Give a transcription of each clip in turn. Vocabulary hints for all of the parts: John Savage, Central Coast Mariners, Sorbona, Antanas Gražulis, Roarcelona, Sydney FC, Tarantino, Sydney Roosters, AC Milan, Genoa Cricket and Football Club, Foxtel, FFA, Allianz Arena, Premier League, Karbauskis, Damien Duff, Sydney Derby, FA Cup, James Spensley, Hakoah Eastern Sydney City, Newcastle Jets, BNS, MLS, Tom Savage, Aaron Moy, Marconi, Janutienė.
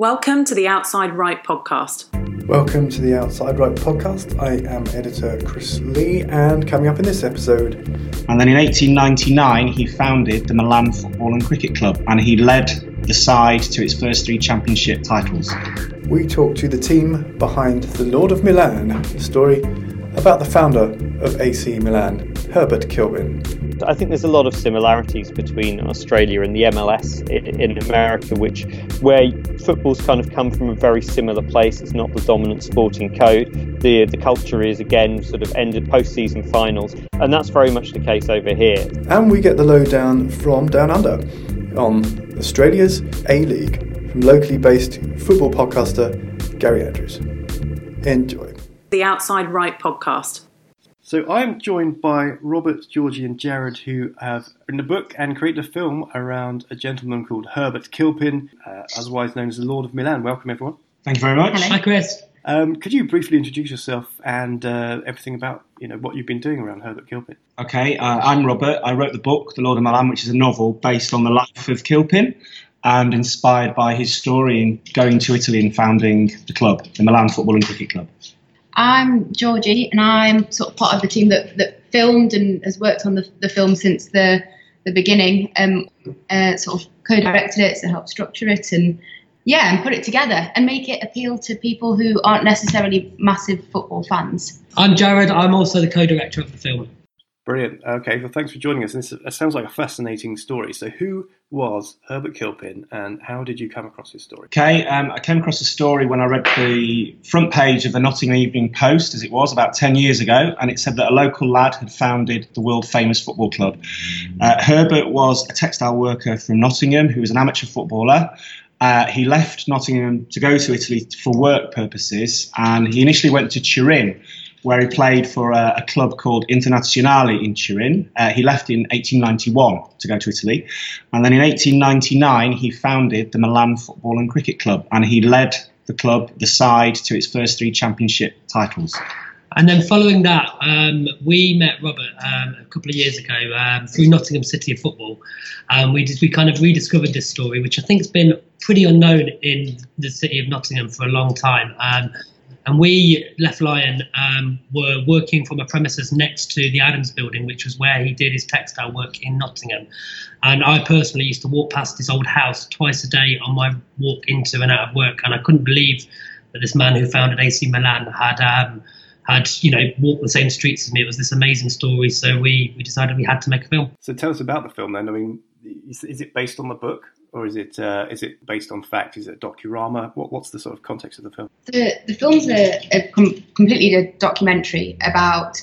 Welcome to the Outside Right podcast. Welcome to the Outside Right podcast. I am editor Chris Lee, and coming up in this episode... And then in 1899, he founded the Milan Football and Cricket Club, and he led the side to its first three championship titles. We talk to the team behind the Lord of Milan, a story about the founder of AC Milan, Herbert Kilpin. I think there's a lot of similarities between Australia and the MLS in America, where football's kind of come from a very similar place. It's not the dominant sporting code. The culture is, again, sort of ended post-season finals, and that's very much the case over here. And we get the lowdown from Down Under on Australia's A-League from locally based football podcaster Gary Andrews. Enjoy. The Outside Right podcast. So I'm joined by Robert, Georgie and Jared, who have written a book and created a film around a gentleman called Herbert Kilpin, otherwise known as the Lord of Milan. Welcome, everyone. Thank you very much. Hello. Hi, Chris. Could you briefly introduce yourself and everything about what you've been doing around Herbert Kilpin? Okay, I'm Robert. I wrote the book, The Lord of Milan, which is a novel based on the life of Kilpin and inspired by his story in going to Italy and founding the club, the Milan Football and Cricket Club. I'm Georgie, and I'm sort of part of the team that filmed and has worked on the film since the beginning, sort of co-directed it, so helped structure it and put it together and make it appeal to people who aren't necessarily massive football fans. I'm Jared, I'm also the co-director of the film. Brilliant. Okay, well, thanks for joining us. This sounds like a fascinating story. So who was Herbert Kilpin and how did you come across his story? Okay, I came across the story when I read the front page of the Nottingham Evening Post, as it was, about 10 years ago, and it said that a local lad had founded the world-famous football club. Herbert was a textile worker from Nottingham who was an amateur footballer. He left Nottingham to go to Italy for work purposes, and he initially went to Turin, where he played for a club called Internazionale in Turin. He left in 1891 to go to Italy. And then in 1899, he founded the Milan Football and Cricket Club, and he led the club, the side, to its first three championship titles. And then following that, we met Robert a couple of years ago through Nottingham City Football. We kind of rediscovered this story, which I think has been pretty unknown in the city of Nottingham for a long time. And we, Left Lion, were working from a premises next to the Adams building, which was where he did his textile work in Nottingham. And I personally used to walk past his old house twice a day on my walk into and out of work. And I couldn't believe that this man who founded AC Milan had walked the same streets as me. It was this amazing story. So we decided we had to make a film. So tell us about the film then. I mean, is it based on the book? Or is it based on fact? Is it a docu-drama? What's the sort of context of the film? The film's completely a documentary about,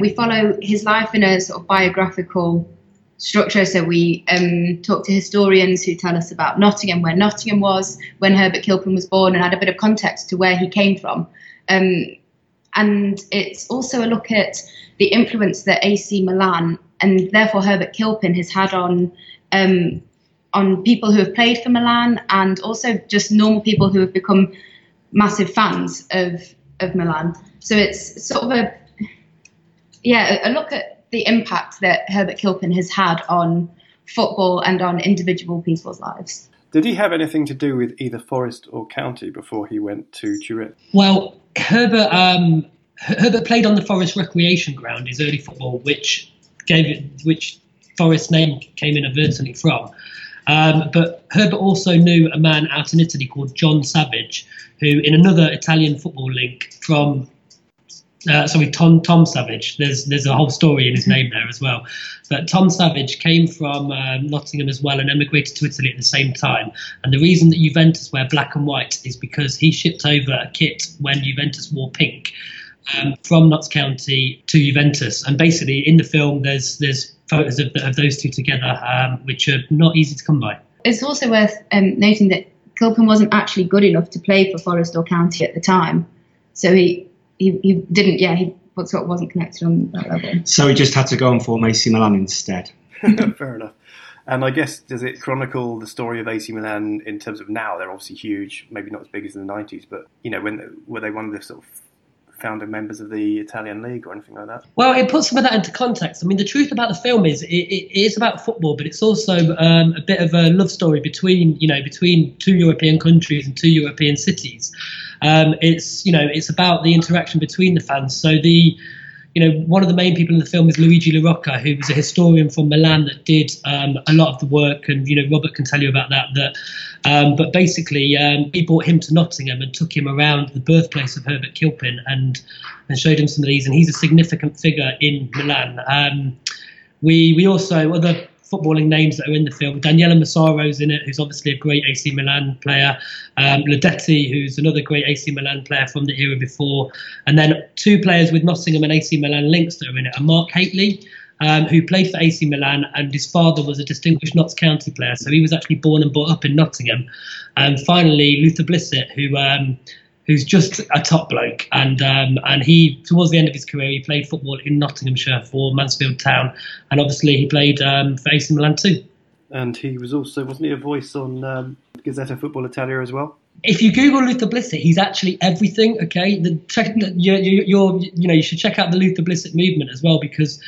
we follow his life in a sort of biographical structure. So we talk to historians who tell us about Nottingham, where Nottingham was, when Herbert Kilpin was born, and add a bit of context to where he came from. And it's also a look at the influence that AC Milan, and therefore Herbert Kilpin, has had on people who have played for Milan and also just normal people who have become massive fans of Milan. So it's sort of a look at the impact that Herbert Kilpin has had on football and on individual people's lives. Did he have anything to do with either Forest or County before he went to Turin? Well, Herbert played on the Forest Recreation Ground, his early football, which Forest name came inadvertently from. But Herbert also knew a man out in Italy called John Savage, who in another Italian football link from, Tom Savage. There's a whole story in his name there as well. But Tom Savage came from Nottingham as well and emigrated to Italy at the same time. And the reason that Juventus wear black and white is because he shipped over a kit when Juventus wore pink from Notts County to Juventus. And basically in the film there's photos of those two together, which are not easy to come by. It's also worth noting that Kilpin wasn't actually good enough to play for Forest or County at the time, so he sort of wasn't connected on that level. So he just had to go and form AC Milan instead. Fair enough. And I guess, does it chronicle the story of AC Milan in terms of now? They're obviously huge, maybe not as big as in the 90s, but when were they one of the sort of founder members of the Italian League or anything like that? Well, it puts some of that into context. I mean, the truth about the film is it is about football, but it's also a bit of a love story between two European countries and two European cities. It's about the interaction between the fans. So one of the main people in the film is Luigi La Rocca, who was a historian from Milan that did a lot of the work, and Robert can tell you about that. But basically, he brought him to Nottingham and took him around the birthplace of Herbert Kilpin and showed him some of these. And he's a significant figure in Milan. We also other footballing names that are in the film. Daniele Massaro's in it, who's obviously a great AC Milan player. Ledetti, who's another great AC Milan player from the era before. And then two players with Nottingham and AC Milan links that are in it are Mark Hateley, who played for AC Milan, and his father was a distinguished Notts County player, so he was actually born and brought up in Nottingham. And finally, Luther Blissett, who's just a top bloke, and he, towards the end of his career, he played football in Nottinghamshire for Mansfield Town, and obviously he played for AC Milan too. And he was also, wasn't he, a voice on Gazzetta Football Italia as well? If you Google Luther Blissett, he's actually everything. Okay, you should check out the Luther Blissett movement as well, because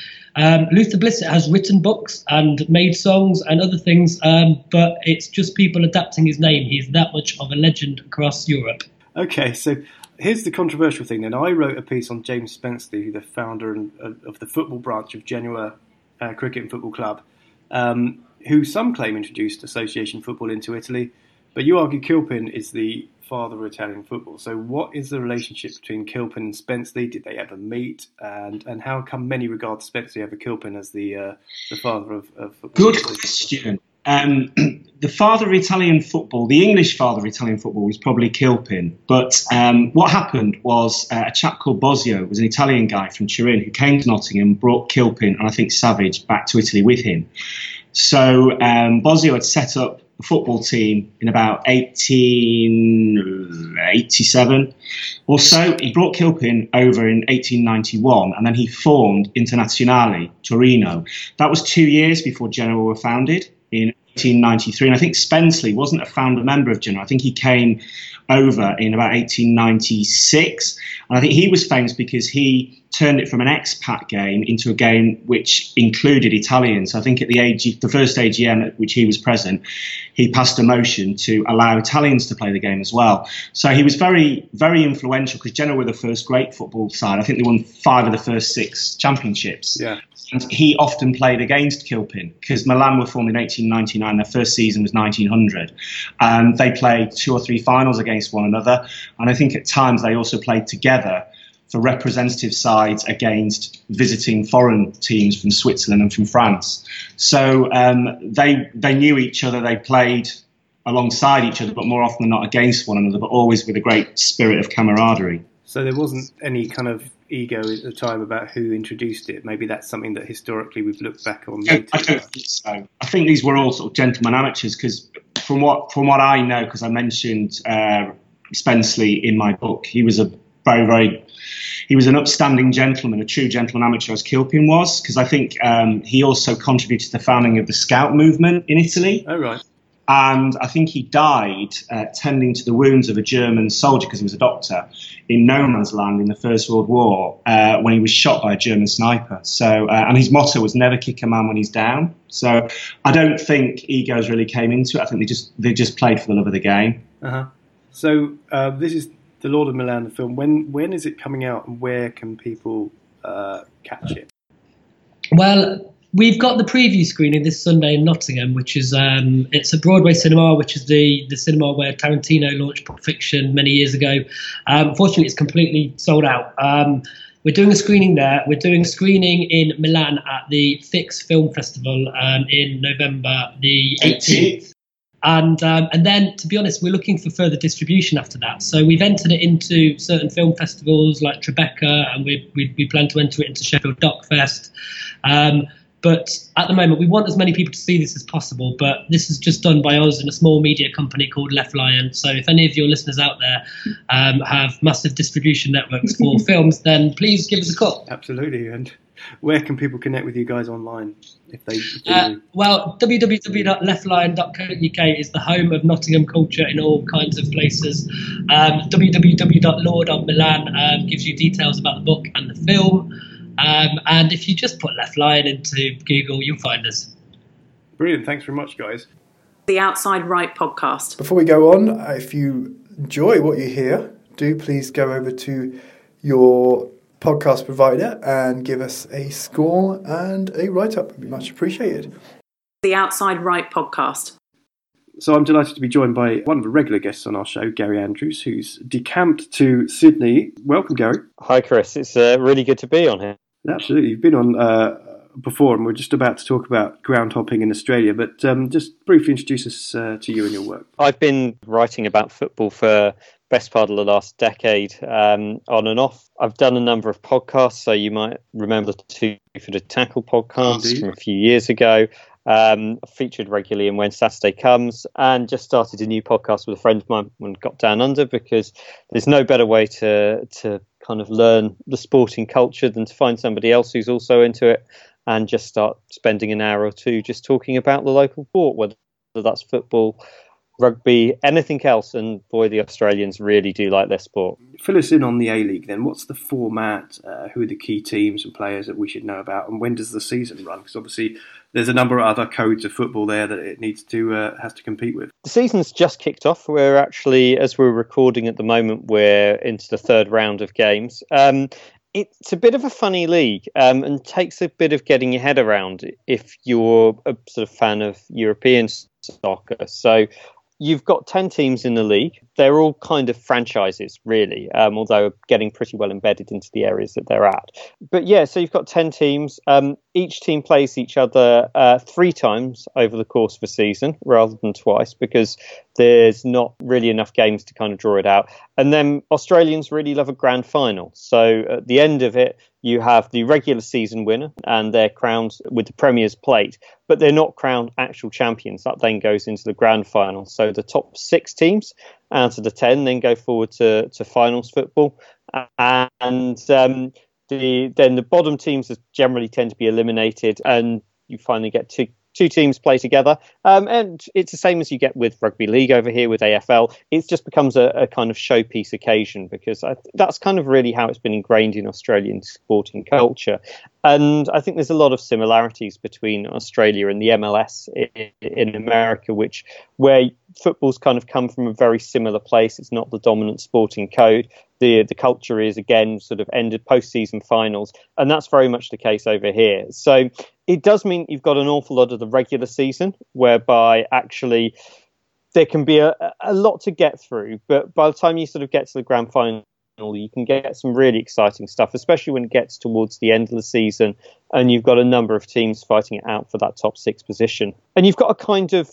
Luther Blissett has written books and made songs and other things, but it's just people adapting his name. He's that much of a legend across Europe. Okay, so here's the controversial thing then. I wrote a piece on James Spensley, the founder of the football branch of Genoa Cricket and Football Club, who some claim introduced association football into Italy, but you argue Kilpin is the father of Italian football. So what is the relationship between Kilpin and Spensley? Did they ever meet? And how come many regard Spensley over Kilpin as the father of football? Good question. The father of Italian football, the English father of Italian football, was probably Kilpin. But what happened was a chap called Bosio was an Italian guy from Turin who came to Nottingham, brought Kilpin and I think Savage back to Italy with him. So Bosio had set up a football team in about 1887 or so. He brought Kilpin over in 1891 and then he formed Internazionale, Torino. That was 2 years before Genoa were founded in 1893, and I think Spensley wasn't a founder member of Genoa. I think he came over in about 1896, and I think he was famous because he turned it from an expat game into a game which included Italians. I think at the first AGM at which he was present, he passed a motion to allow Italians to play the game as well. So he was very, very influential because Genoa were the first great football side. I think they won 5 of the first 6 championships. Yeah. And he often played against Kilpin because Milan were formed in 1899. Their first season was 1900. They played 2 or 3 finals against one another. And I think at times they also played together for representative sides against visiting foreign teams from Switzerland and from France. So they knew each other. They played alongside each other, but more often than not against one another, but always with a great spirit of camaraderie. So there wasn't any kind of ego at the time about who introduced it. Maybe that's something that historically we've looked back on. I don't think so. I think these were all sort of gentlemen amateurs, because from what I know, because I mentioned Spensley in my book, he was a very, very... He was an upstanding gentleman, a true gentleman amateur, as Kilpin was, because I think he also contributed to the founding of the Scout movement in Italy. Oh, right. And I think he died tending to the wounds of a German soldier, because he was a doctor, in no man's land in the First World War when he was shot by a German sniper. So, and his motto was never kick a man when he's down. So I don't think egos really came into it. I think they just played for the love of the game. Uh-huh. So this is The Lord of Milan, the film. When is it coming out and where can people catch it? Well, we've got the preview screening this Sunday in Nottingham, which is it's a Broadway cinema, which is the cinema where Tarantino launched Pulp Fiction many years ago. Unfortunately, it's completely sold out. We're doing a screening there. We're doing a screening in Milan at the Fix Film Festival in November the 18th. And then, to be honest, we're looking for further distribution after that. So we've entered it into certain film festivals like Tribeca, and we plan to enter it into Sheffield Doc Fest. But at the moment, we want as many people to see this as possible. But this is just done by us and a small media company called Left Lion. So if any of your listeners out there have massive distribution networks for films, then please give us a call. Absolutely. And Where can people connect with you guys online if they? Well, www.leftlion.co.uk is the home of Nottingham culture in all kinds of places. Www.law.milan gives you details about the book and the film. And if you just put Left Lion into Google, you'll find us. Brilliant. Thanks very much, guys. The Outside Right podcast. Before we go on, if you enjoy what you hear, do please go over to your podcast provider and give us a score and a write-up. It would be much appreciated. The Outside Right podcast. So I'm delighted to be joined by one of the regular guests on our show, Gary Andrews, who's decamped to Sydney. Welcome, Gary. Hi, Chris. It's really good to be on here. Absolutely. You've been on before, and we're just about to talk about ground hopping in Australia, but just briefly introduce us to you and your work. I've been writing about football for best part of the last decade, on and off. I've done a number of podcasts, so you might remember the Two for the Tackle podcast from a few years ago. Featured regularly in When Saturday Comes, and just started a new podcast with a friend of mine when Got Down Under, because there's no better way to kind of learn the sporting culture than to find somebody else who's also into it and just start spending an hour or two just talking about the local sport, whether that's football, rugby, anything else. And boy, the Australians really do like their sport. Fill us in on the A-League then. What's the format? Who are the key teams and players that we should know about? And when does the season run? Because obviously there's a number of other codes of football there that it needs to has to compete with. The season's just kicked off. We're actually, as we're recording at the moment, we're into the third round of games. It's a bit of a funny league, and takes a bit of getting your head around if you're a sort of fan of European soccer. So you've got 10 teams in the league. They're all kind of franchises, really, although getting pretty well embedded into the areas that they're at. But yeah, so you've got 10 teams. Each team plays each other 3 times over the course of a season rather than twice, because there's not really enough games to kind of draw it out. And then Australians really love a grand final. So at the end of it, you have the regular season winner, and they're crowned with the Premier's plate, but they're not crowned actual champions. That then goes into the grand final. So the top 6 teams out of the 10 then go forward to finals football. And then the bottom teams generally tend to be eliminated, and you finally get two teams play together. And it's the same as you get with rugby league over here with AFL. It just becomes a kind of showpiece occasion, because that's kind of really how it's been ingrained in Australian sporting culture. And I think there's a lot of similarities between Australia and the MLS in America, where football's kind of come from a very similar place. It's not the dominant sporting code. The culture is, again, sort of ended post-season finals, and that's very much the case over here. So it does mean you've got an awful lot of the regular season, whereby actually there can be a lot to get through. But by the time you sort of get to the grand final, you can get some really exciting stuff, especially when it gets towards the end of the season and you've got a number of teams fighting it out for that top 6 position. And you've got a kind of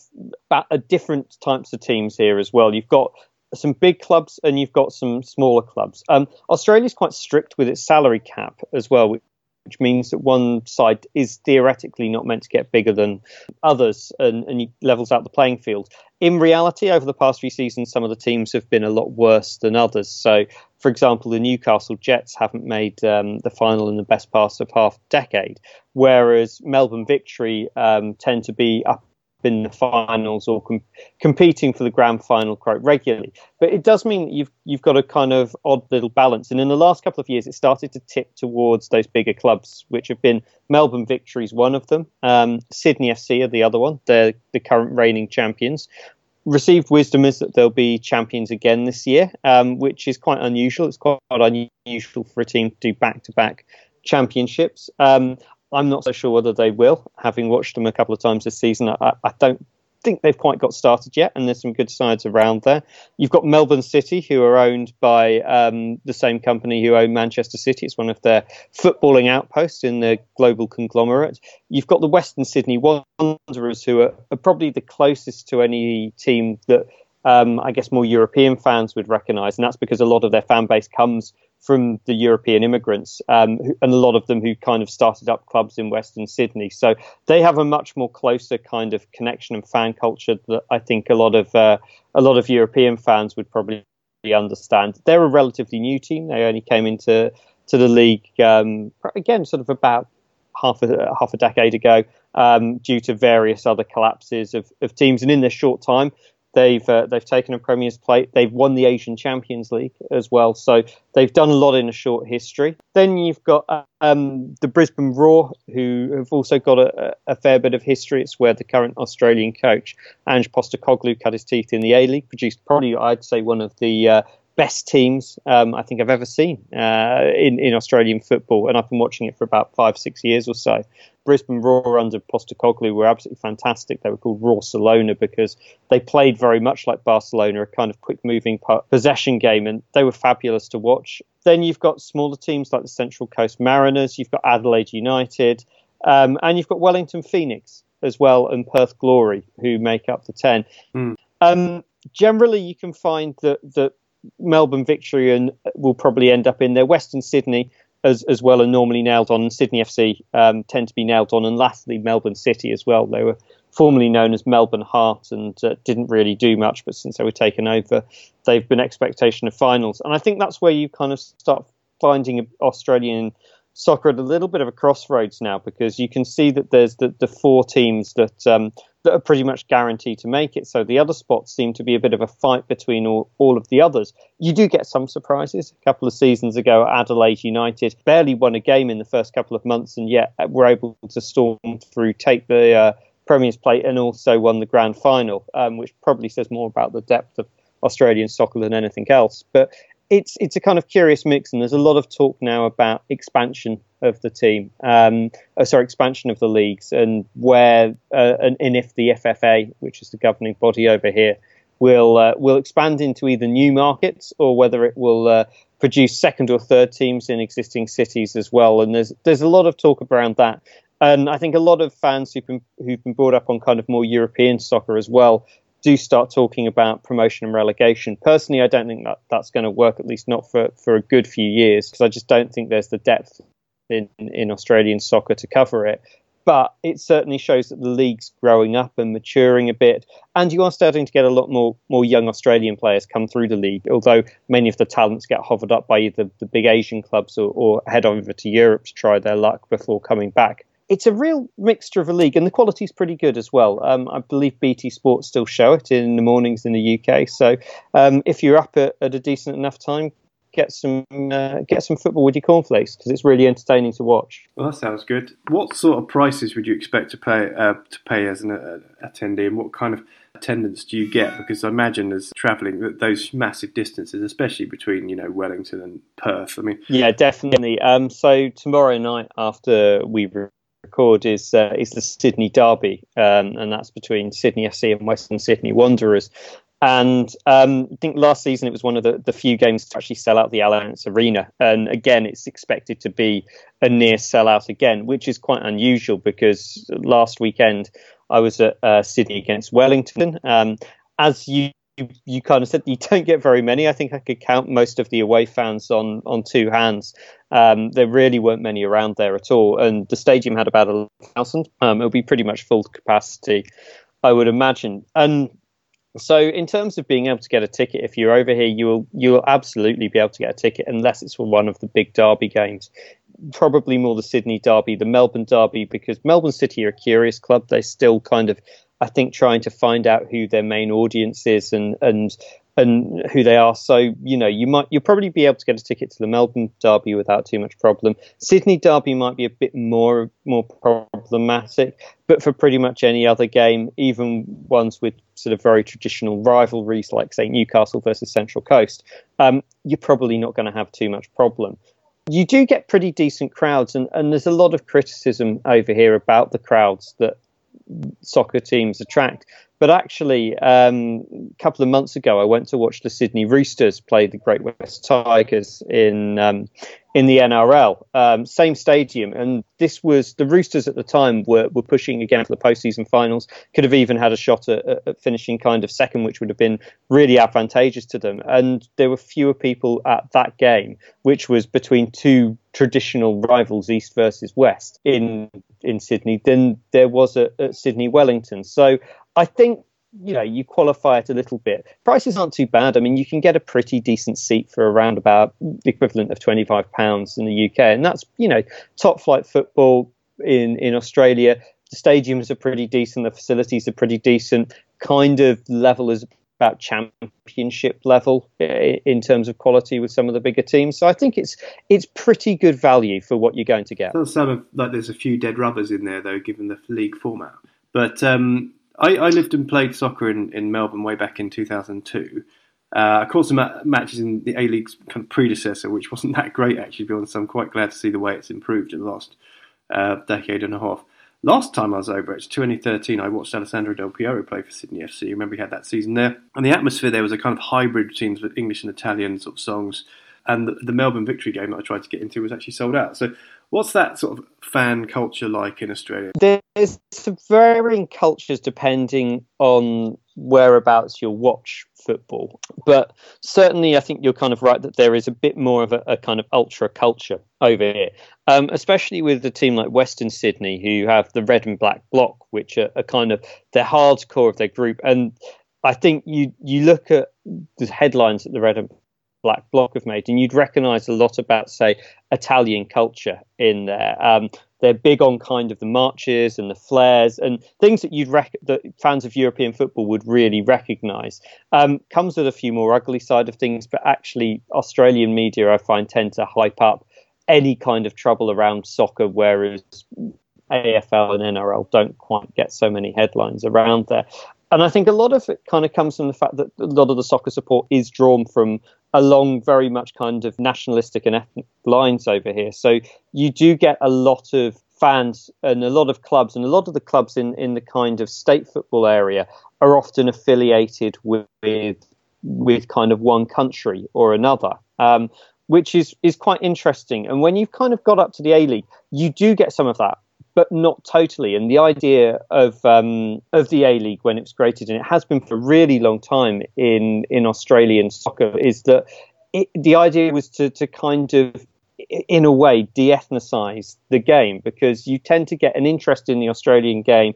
different types of teams here as well. You've got some big clubs and you've got some smaller clubs. Australia's quite strict with its salary cap as well, which means that one side is theoretically not meant to get bigger than others, and it levels out the playing field. In reality, over the past few seasons, some of the teams have been a lot worse than others. So, for example, the Newcastle Jets haven't made the final in the best part of half a decade, whereas Melbourne Victory tend to be up in the finals or competing for the grand final quite regularly. But it does mean you've got a kind of odd little balance, and in the last couple of years it started to tip towards those bigger clubs, which have been Melbourne Victory's one of them, Sydney FC are the other one. They're the current reigning champions. Received wisdom is that they'll be champions again this year, which is quite unusual. It's quite unusual for a team to do back-to-back championships. I'm not so sure whether they will, having watched them a couple of times this season. I don't think they've quite got started yet, and there's some good sides around there. You've got Melbourne City, who are owned by the same company who own Manchester City. It's one of their footballing outposts in the global conglomerate. You've got the Western Sydney Wanderers, who are probably the closest to any team that I guess more European fans would recognise, and that's because a lot of their fan base comes from the European immigrants, and a lot of them who kind of started up clubs in Western Sydney. So they have a much more closer kind of connection and fan culture that I think a lot of European fans would probably understand. They're a relatively new team. They only came into the league, again, sort of about half a decade ago, due to various other collapses of teams. And in this short time, they've taken a Premier's plate. They've won the Asian Champions League as well. So they've done a lot in a short history. Then you've got the Brisbane Roar, who have also got a fair bit of history. It's where the current Australian coach, Ange Postecoglou, cut his teeth in the A-League, produced probably, I'd say, one of the best teams I think I've ever seen in Australian football. And I've been watching it for about 5-6 years or so. Brisbane Roar under Postecoglou were absolutely fantastic. They were called Roarcelona because they played very much like Barcelona, a kind of quick-moving possession game, and they were fabulous to watch. Then you've got smaller teams like the Central Coast Mariners, you've got Adelaide United, and you've got Wellington Phoenix as well, and Perth Glory, who make up the 10. Generally, you can find that Melbourne Victory and will probably end up in there. Western Sydney as well are normally nailed on. Sydney FC tend to be nailed on. And lastly, Melbourne City as well. They were formerly known as Melbourne Heart and didn't really do much. But since they were taken over, they've been expectation of finals. And I think that's where you kind of start finding Australian soccer at a little bit of a crossroads now, because you can see that there's the four teams that are pretty much guaranteed to make it. So the other spots seem to be a bit of a fight between all of the others. You do get some surprises. A couple of seasons ago, Adelaide United barely won a game in the first couple of months, and yet were able to storm through, take the Premier's plate, and also won the grand final, which probably says more about the depth of Australian soccer than anything else. But it's a kind of curious mix, and there's a lot of talk now about expansion of the team, expansion of the leagues, and where and if the FFA, which is the governing body over here, will expand into either new markets or whether it will produce second or third teams in existing cities as well. And there's a lot of talk around that. And I think a lot of fans who've been brought up on kind of more European soccer as well do start talking about promotion and relegation. Personally, I don't think that's going to work, at least not for a good few years, because I just don't think there's the depth in Australian soccer to cover it. But it certainly shows that the league's growing up and maturing a bit, and you are starting to get a lot more young Australian players come through the league, although many of the talents get hovered up by either the big Asian clubs or head over to Europe to try their luck before coming back. It's a real mixture of a league, and the quality's pretty good as well. I believe BT Sports still show it in the mornings in the UK. So if you're up at a decent enough time, get some football with your cornflakes, because it's really entertaining to watch. Well, that sounds good. What sort of prices would you expect to pay as an attendee, and what kind of attendance do you get? Because I imagine as travelling those massive distances, especially between Wellington and Perth. I mean, yeah, definitely. So tomorrow night after we record is the Sydney Derby, and that's between Sydney FC and Western Sydney Wanderers. And I think last season it was one of the few games to actually sell out the Allianz Arena. And again, it's expected to be a near sellout again, which is quite unusual, because last weekend I was at Sydney against Wellington. As you kind of said, you don't get very many. I think I could count most of the away fans on two hands. There really weren't many around there at all. And the stadium had about 1,000. It'll be pretty much full capacity, I would imagine. And so in terms of being able to get a ticket, if you're over here, you'll absolutely be able to get a ticket, unless it's for one of the big derby games. Probably more the Sydney Derby, the Melbourne Derby, because Melbourne City are a curious club. They're still kind of, I think, trying to find out who their main audience is and who they are. So, you'll probably be able to get a ticket to the Melbourne Derby without too much problem. Sydney Derby might be a bit more problematic, but for pretty much any other game, even ones with sort of very traditional rivalries like, say, Newcastle versus Central Coast, you're probably not going to have too much problem. You do get pretty decent crowds, and there's a lot of criticism over here about the crowds that soccer teams attract. But actually, a couple of months ago, I went to watch the Sydney Roosters play the Great West Tigers in the NRL. Same stadium. And this was the Roosters at the time were pushing again for the postseason finals, could have even had a shot at finishing kind of second, which would have been really advantageous to them. And there were fewer people at that game, which was between two traditional rivals, East versus West, in Sydney, than there was at Sydney Wellington. So I think, you qualify it a little bit. Prices aren't too bad. I mean, you can get a pretty decent seat for around about the equivalent of £25 in the UK. And that's, top flight football, in Australia. The stadiums are pretty decent. The facilities are pretty decent. Kind of level is about championship level in terms of quality with some of the bigger teams. So I think it's pretty good value for what you're going to get. It does sound like there's a few dead rubbers in there, though, given the league format. But I lived and played soccer in Melbourne way back in 2002. I caught some matches in the A-League's kind of predecessor, which wasn't that great, actually, to be honest. I'm quite glad to see the way it's improved in the last decade and a half. Last time I was over, it's 2013, I watched Alessandro Del Piero play for Sydney FC. I remember he had that season there. And the atmosphere there was a kind of hybrid teams with English and Italian sort of songs. And the Melbourne Victory game that I tried to get into was actually sold out. So what's that sort of fan culture like in Australia? There's some varying cultures depending on whereabouts you'll watch football. But certainly I think you're kind of right that there is a bit more of a kind of ultra culture over here, especially with a team like Western Sydney, who have the red and black block, which are kind of the hardcore of their group. And I think you look at the headlines that the red and black block have made, and you'd recognize a lot about, say, Italian culture in there. They're big on kind of the marches and the flares and things that that fans of European football would really recognise. Comes with a few more ugly side of things, but actually Australian media, I find, tend to hype up any kind of trouble around soccer, whereas AFL and NRL don't quite get so many headlines around there. And I think a lot of it kind of comes from the fact that a lot of the soccer support is drawn from along very much kind of nationalistic and ethnic lines over here. So you do get a lot of fans and a lot of clubs, and a lot of the clubs in the kind of state football area are often affiliated with kind of one country or another, which is quite interesting. And when you've kind of got up to the A-League, you do get some of that, but not totally. And the idea of the A-League when it was created, and it has been for a really long time in Australian soccer, is that the idea was to kind of, in a way, de-ethnicize the game, because you tend to get an interest in the Australian game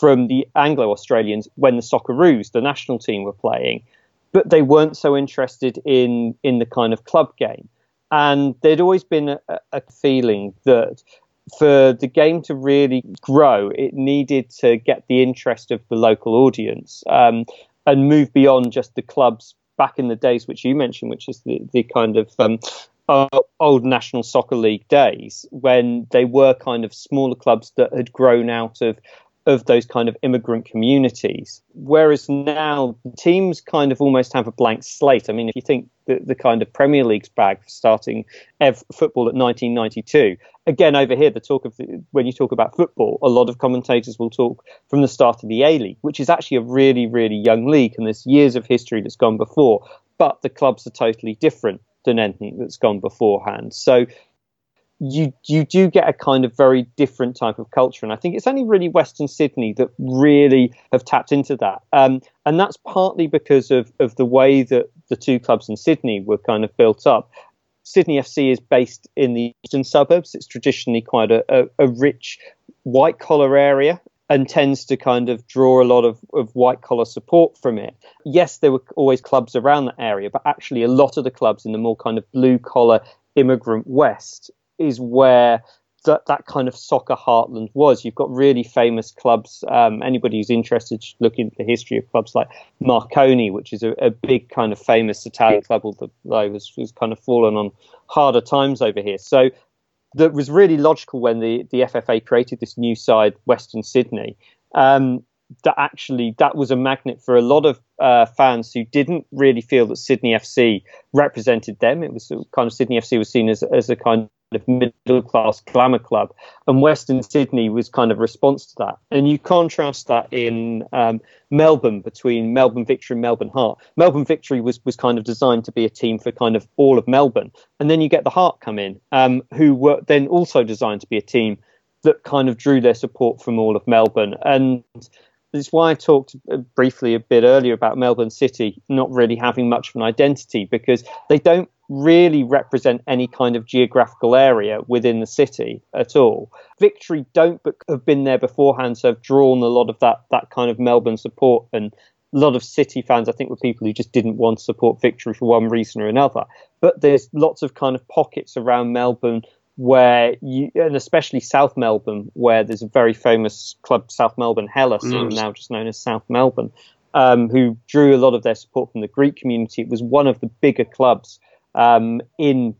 from the Anglo-Australians when the Socceroos, the national team, were playing, but they weren't so interested in the kind of club game. And there'd always been a feeling that for the game to really grow, it needed to get the interest of the local audience and move beyond just the clubs back in the days, which you mentioned, which is the kind of old National Soccer League days, when they were kind of smaller clubs that had grown out of those kind of immigrant communities. Whereas now teams kind of almost have a blank slate. I mean, if you think the kind of Premier League's bag for starting football at 1992, again, over here, the talk of when you talk about football, a lot of commentators will talk from the start of the A-League, which is actually a really, really young league. And there's years of history that's gone before, but the clubs are totally different than anything that's gone beforehand. So you do get a kind of very different type of culture. And I think it's only really Western Sydney that really have tapped into that. And that's partly because of the way that the two clubs in Sydney were kind of built up. Sydney FC is based in the eastern suburbs. It's traditionally quite a rich white-collar area, and tends to kind of draw a lot of white-collar support from it. Yes, there were always clubs around that area, but actually a lot of the clubs in the more kind of blue-collar immigrant West is where that kind of soccer heartland was. You've got really famous clubs. Anybody who's interested should look into the history of clubs like Marconi, which is a big kind of famous Italian club, although has kind of fallen on harder times over here. So that was really logical when the FFA created this new side, Western Sydney, that was a magnet for a lot of fans who didn't really feel that Sydney FC represented them. It was kind of, Sydney FC was seen as a kind of middle-class glamour club, and Western Sydney was kind of a response to that. And you contrast that in Melbourne, between Melbourne Victory and Melbourne Heart. Melbourne Victory was kind of designed to be a team for kind of all of Melbourne, and then you get the Heart come in, who were then also designed to be a team that kind of drew their support from all of Melbourne. And it's why I talked briefly a bit earlier about Melbourne City not really having much of an identity, because they don't really represent any kind of geographical area within the city at all. Victory don't, but have been there beforehand, so have drawn a lot of that kind of Melbourne support. And a lot of City fans, I think, were people who just didn't want to support Victory for one reason or another. But there's lots of kind of pockets around Melbourne where you, and especially South Melbourne, where there's a very famous club, South Melbourne Hellas, now just known as South Melbourne, who drew a lot of their support from the Greek community. It was one of the bigger clubs in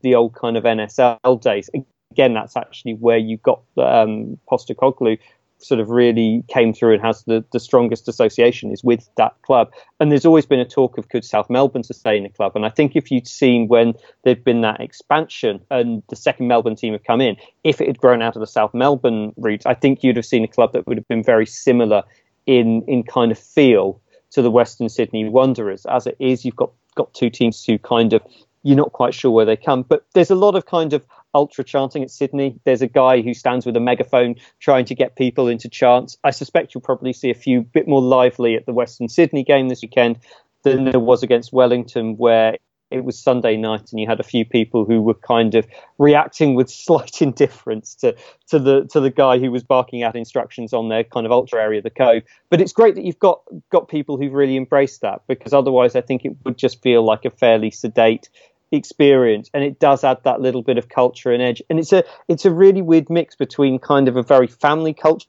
the old kind of NSL days. Again, that's actually where you got Postecoglou sort of really came through and has the strongest association is with that club. And there's always been a talk of could South Melbourne sustain a club. And I think if you'd seen when there'd been that expansion and the second Melbourne team had come in, if it had grown out of the South Melbourne roots, I think you'd have seen a club that would have been very similar in kind of feel to the Western Sydney Wanderers. As it is, you've got two teams who kind of, you're not quite sure where they come. But there's a lot of kind of ultra chanting at Sydney. There's a guy who stands with a megaphone trying to get people into chants. I suspect you'll probably see a few bit more lively at the Western Sydney game this weekend than there was against Wellington, where it was Sunday night and you had a few people who were kind of reacting with slight indifference to the guy who was barking out instructions on their kind of ultra area of the cove. But it's great that you've got people who've really embraced that, because otherwise I think it would just feel like a fairly sedate experience, and it does add that little bit of culture and edge. And it's a really weird mix between kind of a very family culture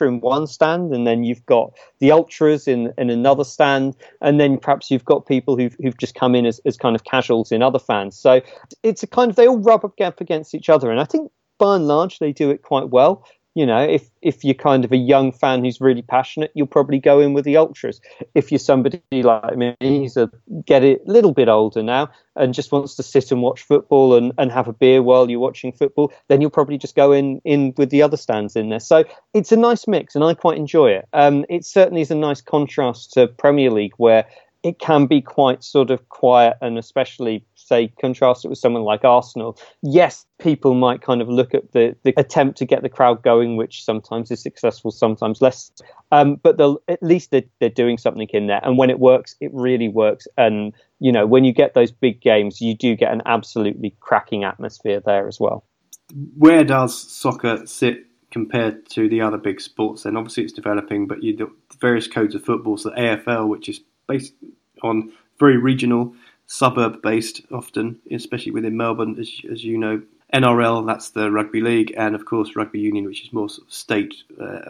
in one stand, and then you've got the ultras in another stand, and then perhaps you've got people who've just come in as kind of casuals in other fans. So it's a kind of, they all rub up against each other, and I think by and large they do it quite well. You know, if you're kind of a young fan who's really passionate, you'll probably go in with the ultras. If you're somebody like me, who's a little bit older now and just wants to sit and watch football and have a beer while you're watching football, then you'll probably just go in with the other stands in there. So it's a nice mix, and I quite enjoy it. It certainly is a nice contrast to Premier League, where it can be quite sort of quiet, and especially, say, contrast it with someone like Arsenal. Yes, people might kind of look at the attempt to get the crowd going, which sometimes is successful, sometimes less. But at least they're doing something in there. And when it works, it really works. And, you know, when you get those big games, you do get an absolutely cracking atmosphere there as well. Where does soccer sit compared to the other big sports? And obviously it's developing, but you do various codes of football. So the AFL, which is based on very regional, suburb-based often, especially within Melbourne, as you know. NRL, that's the rugby league, and of course rugby union, which is more sort of state,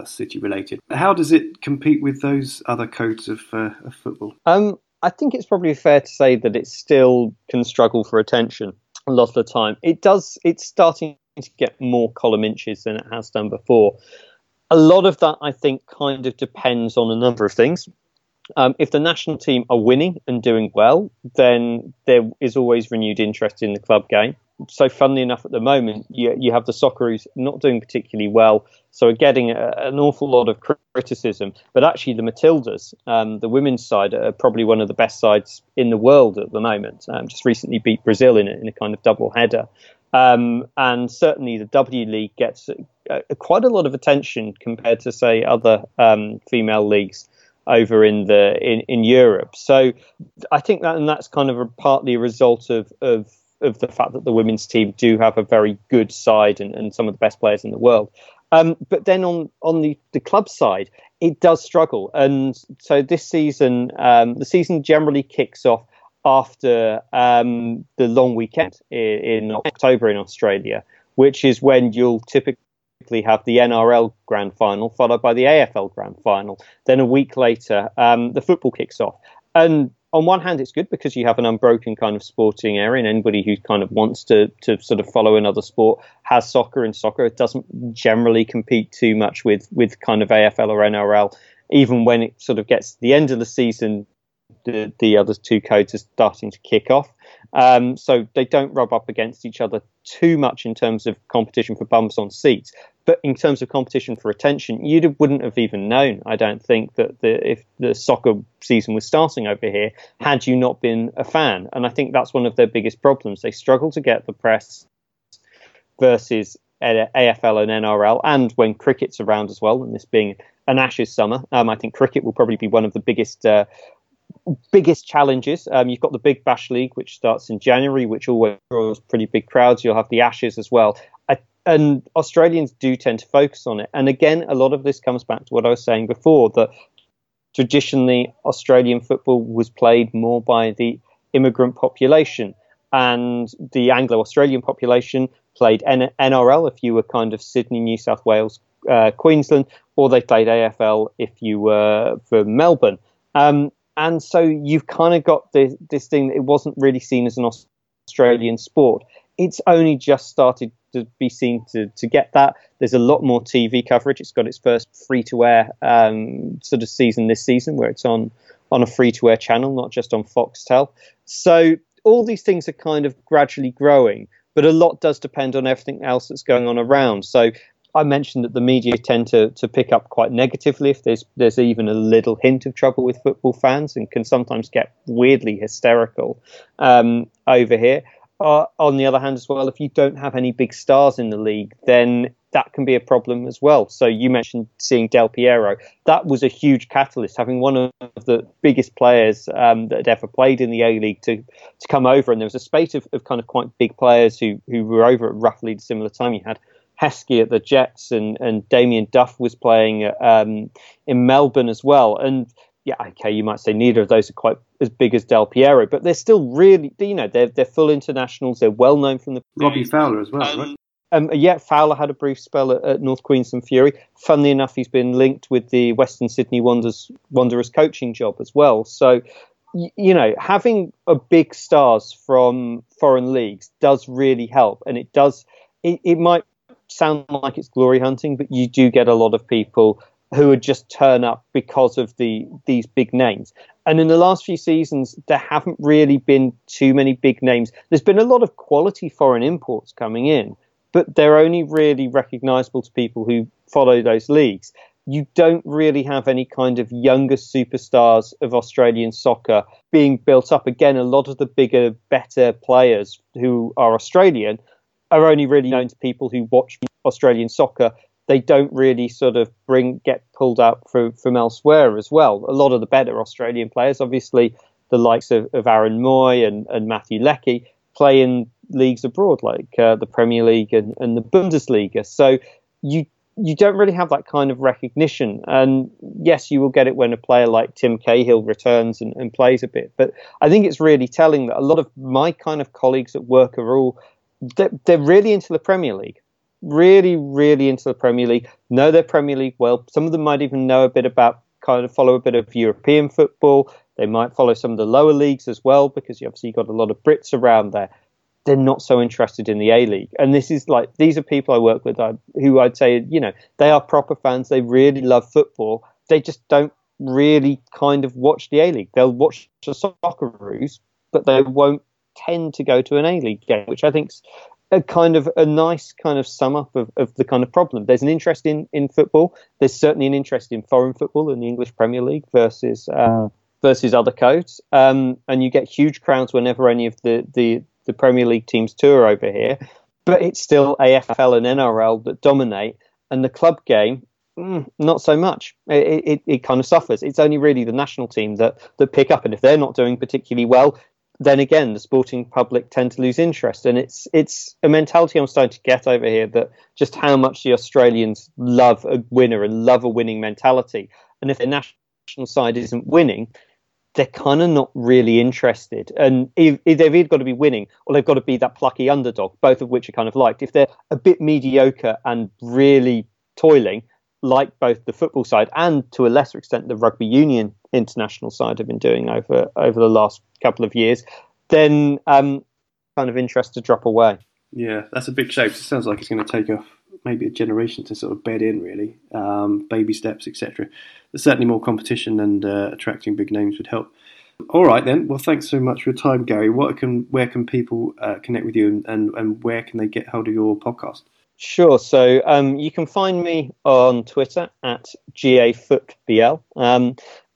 city-related. How does it compete with those other codes of football? I think it's probably fair to say that it still can struggle for attention a lot of the time. It does. It's starting to get more column inches than it has done before. A lot of that, I think, kind of depends on a number of things. If the national team are winning and doing well, then there is always renewed interest in the club game. So funnily enough, at the moment, you have the Socceroos not doing particularly well, so are getting an awful lot of criticism. But actually, the Matildas, the women's side, are probably one of the best sides in the world at the moment. Just recently beat Brazil in a kind of double header. And certainly the W League gets quite a lot of attention compared to, say, other female leagues over in Europe. So I think that's kind of partly a result of the fact that the women's team do have a very good side and some of the best players in the world. But then on the club side, it does struggle. And so this season, the season generally kicks off after the long weekend in October in Australia, which is when you'll typically have the NRL Grand Final followed by the AFL Grand Final. Then a week later, the football kicks off. And on one hand, it's good because you have an unbroken kind of sporting area, and anybody who kind of wants to sort of follow another sport has soccer. And soccer, it doesn't generally compete too much with kind of AFL or NRL. Even when it sort of gets to the end of the season, the other two codes are starting to kick off. So they don't rub up against each other too much in terms of competition for bums on seats. But in terms of competition for attention, you wouldn't have even known, I don't think, that if the soccer season was starting over here, had you not been a fan. And I think that's one of their biggest problems. They struggle to get the press versus AFL and NRL, and when cricket's around as well, and this being an Ashes summer, I think cricket will probably be one of the biggest challenges. You've got the Big Bash League, which starts in January, which always draws pretty big crowds. You'll have the Ashes as well. And Australians do tend to focus on it. And again, a lot of this comes back to what I was saying before, that traditionally Australian football was played more by the immigrant population. and the Anglo-Australian population played NRL if you were kind of Sydney, New South Wales, Queensland, or they played AFL if you were from Melbourne. And so you've kind of got this thing that it wasn't really seen as an Australian sport. It's only just started to be seen to get that. There's a lot more TV coverage. It's got its first free-to-air sort of season this season, where it's on a free-to-air channel, not just on Foxtel. So all these things are kind of gradually growing, but a lot does depend on everything else that's going on around. So I mentioned that the media tend to pick up quite negatively if there's even a little hint of trouble with football fans, and can sometimes get weirdly hysterical over here. On the other hand as well, if you don't have any big stars in the league, then that can be a problem as well. So you mentioned seeing Del Piero. That was a huge catalyst, having one of the biggest players that had ever played in the A-League to come over. And there was a spate of kind of quite big players who were over at roughly the similar time. You had Heskey at the Jets, and Damien Duff was playing in Melbourne as well. And yeah, okay, you might say neither of those are quite as big as Del Piero, but they're still really, you know, they're full internationals. They're well known from the... Robbie Fowler as well, right? Yeah, Fowler had a brief spell at North Queensland Fury. Funnily enough, he's been linked with the Western Sydney Wanderers coaching job as well. So, you know, having a big stars from foreign leagues does really help, and it does... It might sound like it's glory hunting, but you do get a lot of people who would just turn up because of these big names. And in the last few seasons, there haven't really been too many big names. There's been a lot of quality foreign imports coming in, but they're only really recognisable to people who follow those leagues. You don't really have any kind of younger superstars of Australian soccer being built up. Again, a lot of the bigger, better players who are Australian are only really known to people who watch Australian soccer. They don't really sort of get pulled out from elsewhere as well. A lot of the better Australian players, obviously the likes of Aaron Moy and Matthew Leckie, play in leagues abroad like the Premier League and the Bundesliga. So you don't really have that kind of recognition. And yes, you will get it when a player like Tim Cahill returns and plays a bit. But I think it's really telling that a lot of my kind of colleagues at work are all, they're really into the Premier League. Really, really into the Premier League, know their Premier League well. Some of them might even know a bit about, kind of follow a bit of European football. They might follow some of the lower leagues as well, because you obviously got a lot of Brits around there. They're not so interested in the A-League. And this is like, these are people I work with who I'd say, you know, they are proper fans. They really love football. They just don't really kind of watch the A-League. They'll watch the Socceroos, but they won't tend to go to an A-League game, which I think's a kind of a nice kind of sum up of the kind of problem. There's an interest in football. There's certainly an interest in foreign football in the English Premier League versus other codes. And you get huge crowds whenever any of the Premier League teams tour over here. But it's still AFL and NRL that dominate. And the club game, not so much. It kind of suffers. It's only really the national team that pick up. And if they're not doing particularly well, then again, the sporting public tend to lose interest. And it's a mentality I'm starting to get over here, that just how much the Australians love a winner and love a winning mentality. And if their national side isn't winning, they're kind of not really interested. And if they've either got to be winning or they've got to be that plucky underdog, both of which are kind of liked. If they're a bit mediocre and really toiling, like both the football side and to a lesser extent the rugby union international side have been doing over the last couple of years, then kind of interest to drop away. Yeah, that's a big shame. It sounds like it's going to take off maybe a generation to sort of bed in, really. Baby steps, etc. There's certainly more competition, and attracting big names would help. All right then, well thanks so much for your time, Gary. Where can people connect with you, and where can they get hold of your podcast? Sure. So you can find me on Twitter at GAFootBL.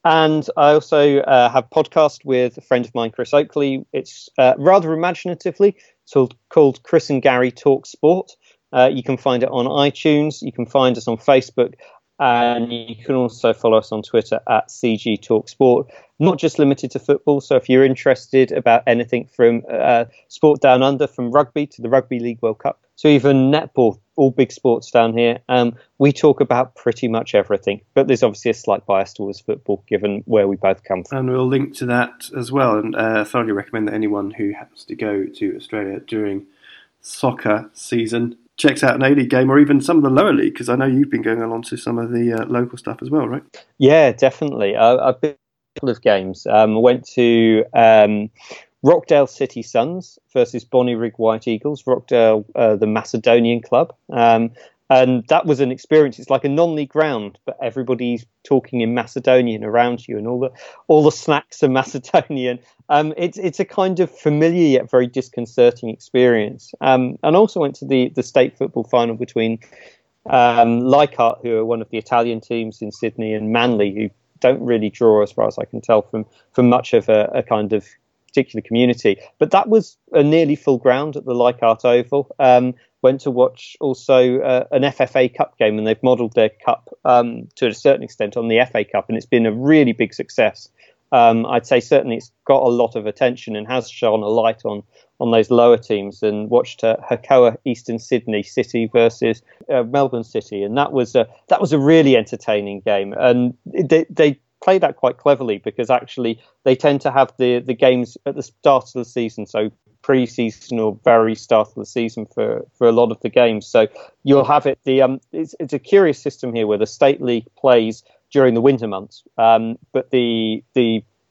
And I also have a podcast with a friend of mine, Chris Oakley. It's rather imaginatively called Chris and Gary Talk Sport. You can find it on iTunes. You can find us on Facebook. And you can also follow us on Twitter at CG Talk Sport. Not just limited to football. So if you're interested about anything from sport down under, from rugby to the Rugby League World Cup, so even netball, all big sports down here. We talk about pretty much everything, but there's obviously a slight bias towards football given where we both come from. And we'll link to that as well. And I thoroughly recommend that anyone who happens to go to Australia during soccer season checks out an A-League game or even some of the lower league, because I know you've been going along to some of the local stuff as well, right? Yeah, definitely. I've been to a couple of games. I went to Rockdale City Suns versus Bonnyrigg White Eagles, Rockdale, the Macedonian club. And that was an experience. It's like a non-league round, but everybody's talking in Macedonian around you, and all the snacks are Macedonian. It's a kind of familiar yet very disconcerting experience. And also went to the state football final between Leichhardt, who are one of the Italian teams in Sydney, and Manly, who don't really draw, as far as I can tell, from much of a kind of particular community. But that was a nearly full ground at the Leichhardt Oval. Went to watch also an FFA Cup game, and they've modelled their cup to a certain extent on the FA Cup, and it's been a really big success. I'd say certainly it's got a lot of attention and has shone a light on those lower teams, and watched Hakoah Eastern Sydney City versus Melbourne City, and that was a really entertaining game, and they play that quite cleverly, because actually they tend to have the games at the start of the season, so pre-season or very start of the season for a lot of the games. So you'll have it. It's a curious system here where the state league plays during the winter months, but the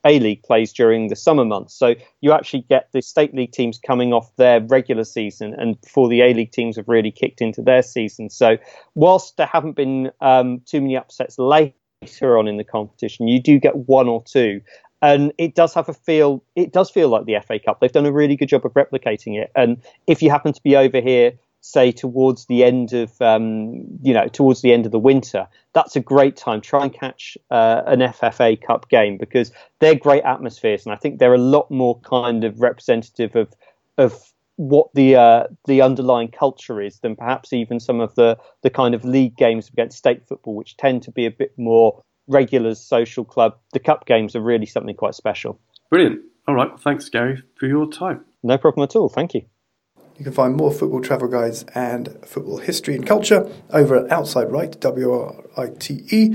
A-League plays during the summer months. So you actually get the state league teams coming off their regular season and before the A-League teams have really kicked into their season. So whilst there haven't been too many upsets later on in the competition, you do get one or two. And it does have a feel. It does feel like the FA Cup. They've done a really good job of replicating it. And if you happen to be over here, say towards the end of, towards the end of the winter, that's a great time. Try and catch an FFA Cup game, because they're great atmospheres, and I think they're a lot more kind of representative of what the underlying culture is than perhaps even some of the kind of league games against state football, which tend to be a bit more regulars, social club. The cup games are really something quite special. Brilliant. All right. Well, thanks, Gary, for your time. No problem at all. Thank you. You can find more football travel guides and football history and culture over at Outside Right, WRITE.co.uk.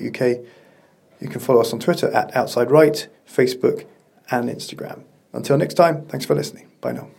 You can follow us on Twitter at Outside Right, Facebook and Instagram. Until next time, thanks for listening. Bye now.